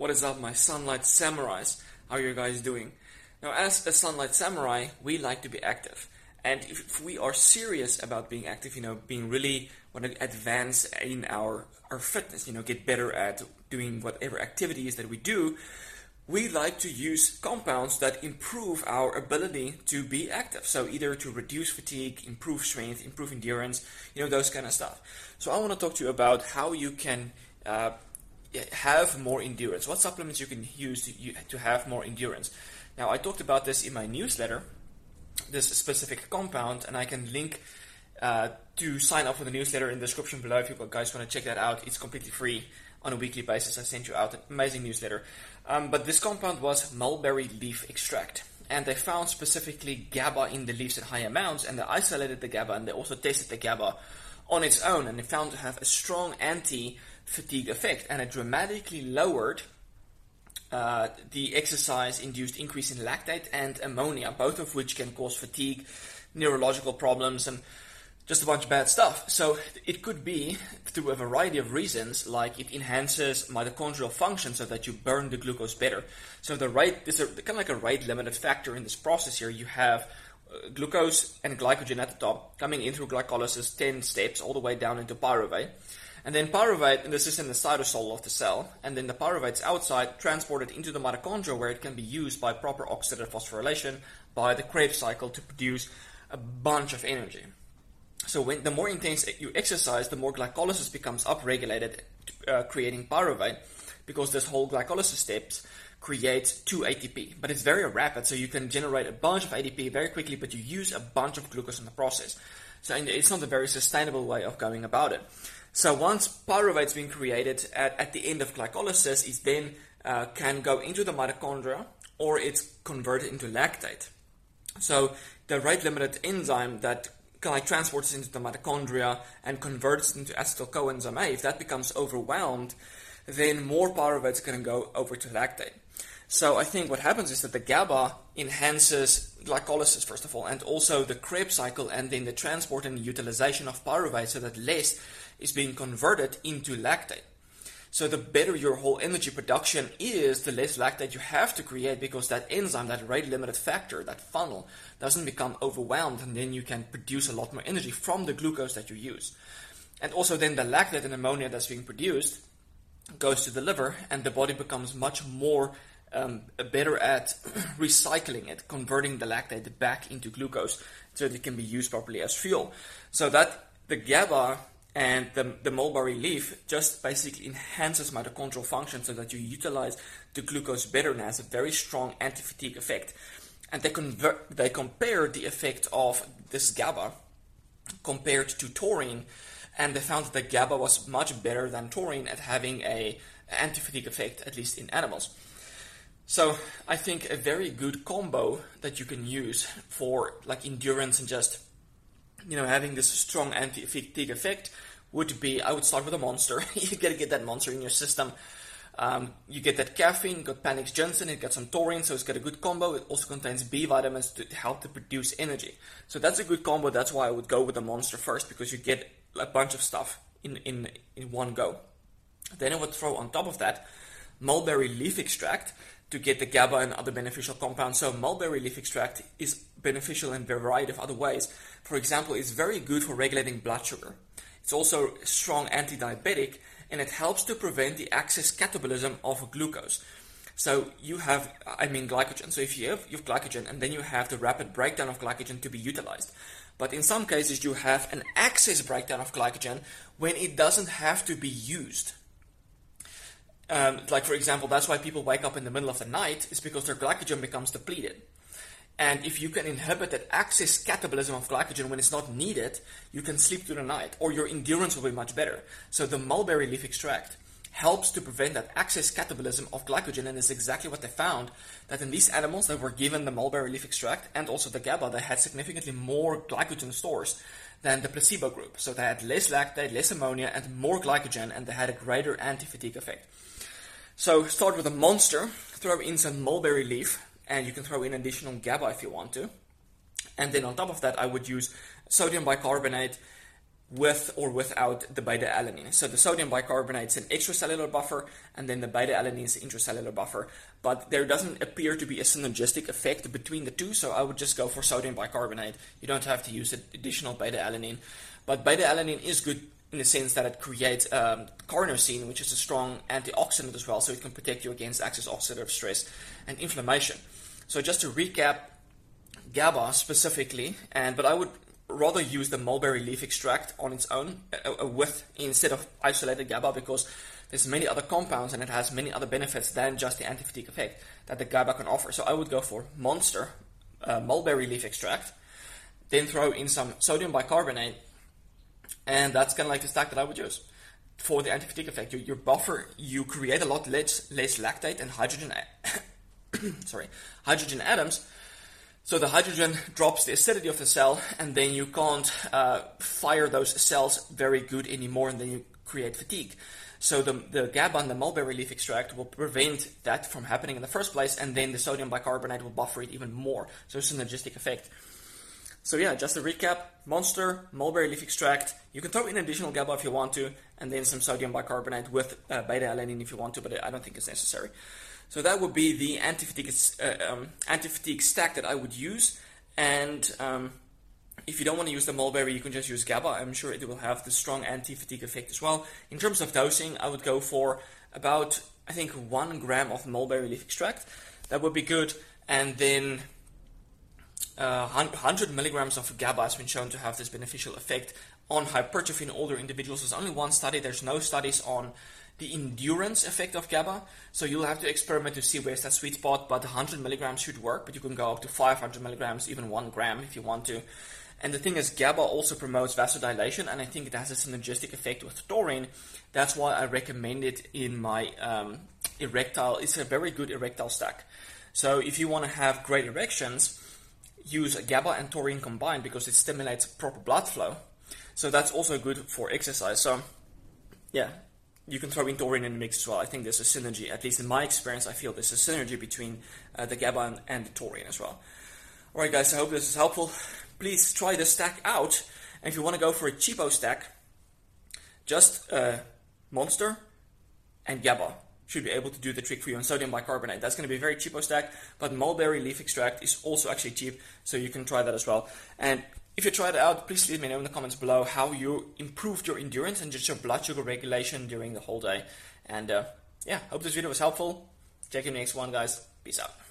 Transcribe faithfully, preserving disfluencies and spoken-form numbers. What is up, my sunlight samurais? How are you guys doing? Now, as a sunlight samurai, we like to be active. And if we are serious about being active, you know, being really want to advance in our, our fitness, you know, get better at doing whatever activities that we do, we like to use compounds that improve our ability to be active. So either to reduce fatigue, improve strength, improve endurance, you know, those kind of stuff. So I want to talk to you about how you can uh, have more endurance, what supplements you can use to, to have more endurance. Now, I talked about this in my newsletter, this specific compound, and I can link uh, to sign up for the newsletter in the description below if you guys want to check that out. It's completely free on a weekly basis. I sent you out an amazing newsletter. Um, but this compound was mulberry leaf extract, and they found specifically GABA in the leaves in high amounts, and they isolated the GABA, and they also tested the GABA on its own, and they found to have a strong anti-fatigue effect, and it dramatically lowered Uh, the exercise-induced increase in lactate and ammonia, both of which can cause fatigue, neurological problems, and just a bunch of bad stuff. So it could be through a variety of reasons, like it enhances mitochondrial function so that you burn the glucose better. So the rate, there's a, kind of like a rate-limited factor in this process here. You have uh, glucose and glycogen at the top, coming in through glycolysis, ten steps, all the way down into pyruvate. And then pyruvate, and this is in the cytosol of the cell, and then the pyruvate's outside, transported into the mitochondria, where it can be used by proper oxidative phosphorylation, by the Krebs cycle, to produce a bunch of energy. So when the more intense you exercise, the more glycolysis becomes upregulated, uh, creating pyruvate, because this whole glycolysis steps creates two A T P. But it's very rapid, so you can generate a bunch of A T P very quickly, but you use a bunch of glucose in the process. So it's not a very sustainable way of going about it. So once pyruvate's been created at, at the end of glycolysis, it then uh, can go into the mitochondria, or it's converted into lactate. So the rate-limited enzyme that kind of like transports into the mitochondria and converts into acetyl coenzyme A, if that becomes overwhelmed, then more pyruvate's going to go over to lactate. So I think what happens is that the GABA enhances glycolysis, first of all, and also the Krebs cycle, and then the transport and utilization of pyruvate, so that less is being converted into lactate. So the better your whole energy production is, the less lactate you have to create, because that enzyme, that rate-limited factor, that funnel, doesn't become overwhelmed, and then you can produce a lot more energy from the glucose that you use. And also then the lactate and ammonia that's being produced goes to the liver, and the body becomes much more um, better at recycling it, converting the lactate back into glucose, so that it can be used properly as fuel. So that the GABA and the, the mulberry leaf just basically enhances mitochondrial function, so that you utilize the glucose better, and has a very strong anti-fatigue effect. And they convert, they compare the effect of this GABA compared to taurine, and they found that the GABA was much better than taurine at having an anti-fatigue effect, at least in animals. So I think a very good combo that you can use for like endurance and just, you know, having this strong anti-fatigue effect would be, I would start with a monster. You gotta get that monster in your system. Um, you get that caffeine, you got Panax ginseng, it got some taurine, so it's got a good combo. It also contains B vitamins to help to produce energy. So that's a good combo. That's why I would go with the monster first, because you get a bunch of stuff in, in, in one go. Then I would throw on top of that mulberry leaf extract to get the GABA and other beneficial compounds. So mulberry leaf extract is beneficial in a variety of other ways. For example, it's very good for regulating blood sugar. It's also strong anti-diabetic, and it helps to prevent the excess catabolism of glucose. So you have, I mean, glycogen. So if you have, you have glycogen, and then you have the rapid breakdown of glycogen to be utilized. But in some cases, you have an excess breakdown of glycogen when it doesn't have to be used. Um, like, for example, that's why people wake up in the middle of the night, is because their glycogen becomes depleted. And if you can inhibit that excess catabolism of glycogen when it's not needed, you can sleep through the night, or your endurance will be much better. So the mulberry leaf extract helps to prevent that excess catabolism of glycogen, and is exactly what they found, that in these animals that were given the mulberry leaf extract and also the GABA, they had significantly more glycogen stores than the placebo group. So they had less lactate, less ammonia, and more glycogen, and they had a greater anti-fatigue effect. So start with a monster, throw in some mulberry leaf, and you can throw in additional GABA if you want to. And then on top of that, I would use sodium bicarbonate, with or without the beta-alanine. So the sodium bicarbonate is an extracellular buffer, and then the beta-alanine is an intracellular buffer. But there doesn't appear to be a synergistic effect between the two, so I would just go for sodium bicarbonate. You don't have to use additional beta-alanine. But beta-alanine is good in the sense that it creates um, carnosine, which is a strong antioxidant as well, so it can protect you against excess oxidative stress and inflammation. So just to recap, GABA specifically, and but I would rather use the mulberry leaf extract on its own uh, with instead of isolated GABA, because there's many other compounds and it has many other benefits than just the anti-fatigue effect that the GABA can offer. So I would go for monster uh, mulberry leaf extract, then throw in some sodium bicarbonate, and that's kind of like the stack that I would use for the anti-fatigue effect. Your, your buffer, you create a lot less, less lactate and hydrogen sorry hydrogen atoms. So the hydrogen drops the acidity of the cell, and then you can't uh, fire those cells very good anymore, and then you create fatigue. So the, the GABA and the mulberry leaf extract will prevent that from happening in the first place, and then the sodium bicarbonate will buffer it even more. So synergistic effect. So yeah, just to recap, monster, mulberry leaf extract, you can throw in additional GABA if you want to, and then some sodium bicarbonate with uh, beta-alanine if you want to, but I don't think it's necessary. So that would be the anti-fatigue, uh, um, anti-fatigue stack that I would use. And um, if you don't want to use the mulberry, you can just use GABA. I'm sure it will have the strong anti-fatigue effect as well. In terms of dosing, I would go for about, I think, one gram of mulberry leaf extract. That would be good. And then uh, one hundred milligrams of GABA has been shown to have this beneficial effect on hypertrophy in older individuals. There's only one study. There's no studies on the endurance effect of GABA, so you'll have to experiment to see where's that sweet spot, but one hundred milligrams should work, but you can go up to five hundred milligrams, even one gram if you want to. And the thing is, GABA also promotes vasodilation, and I think it has a synergistic effect with taurine. That's why I recommend it in my um, erectile. It's a very good erectile stack. So if you want to have great erections, use GABA and taurine combined, because it stimulates proper blood flow. So that's also good for exercise. So yeah, you can throw in taurine in the mix as well. I think there's a synergy, at least in my experience, I feel there's a synergy between uh, the GABA and, and the taurine as well. All right, guys, I hope this is helpful. Please try this stack out. And if you want to go for a cheapo stack, just uh, Monster and GABA should be able to do the trick for you on sodium bicarbonate. That's going to be a very cheapo stack, but mulberry leaf extract is also actually cheap, so you can try that as well. And if you tried it out, please let me know in the comments below how you improved your endurance and just your blood sugar regulation during the whole day. And uh, yeah, hope this video was helpful. Check in the next one, guys. Peace out.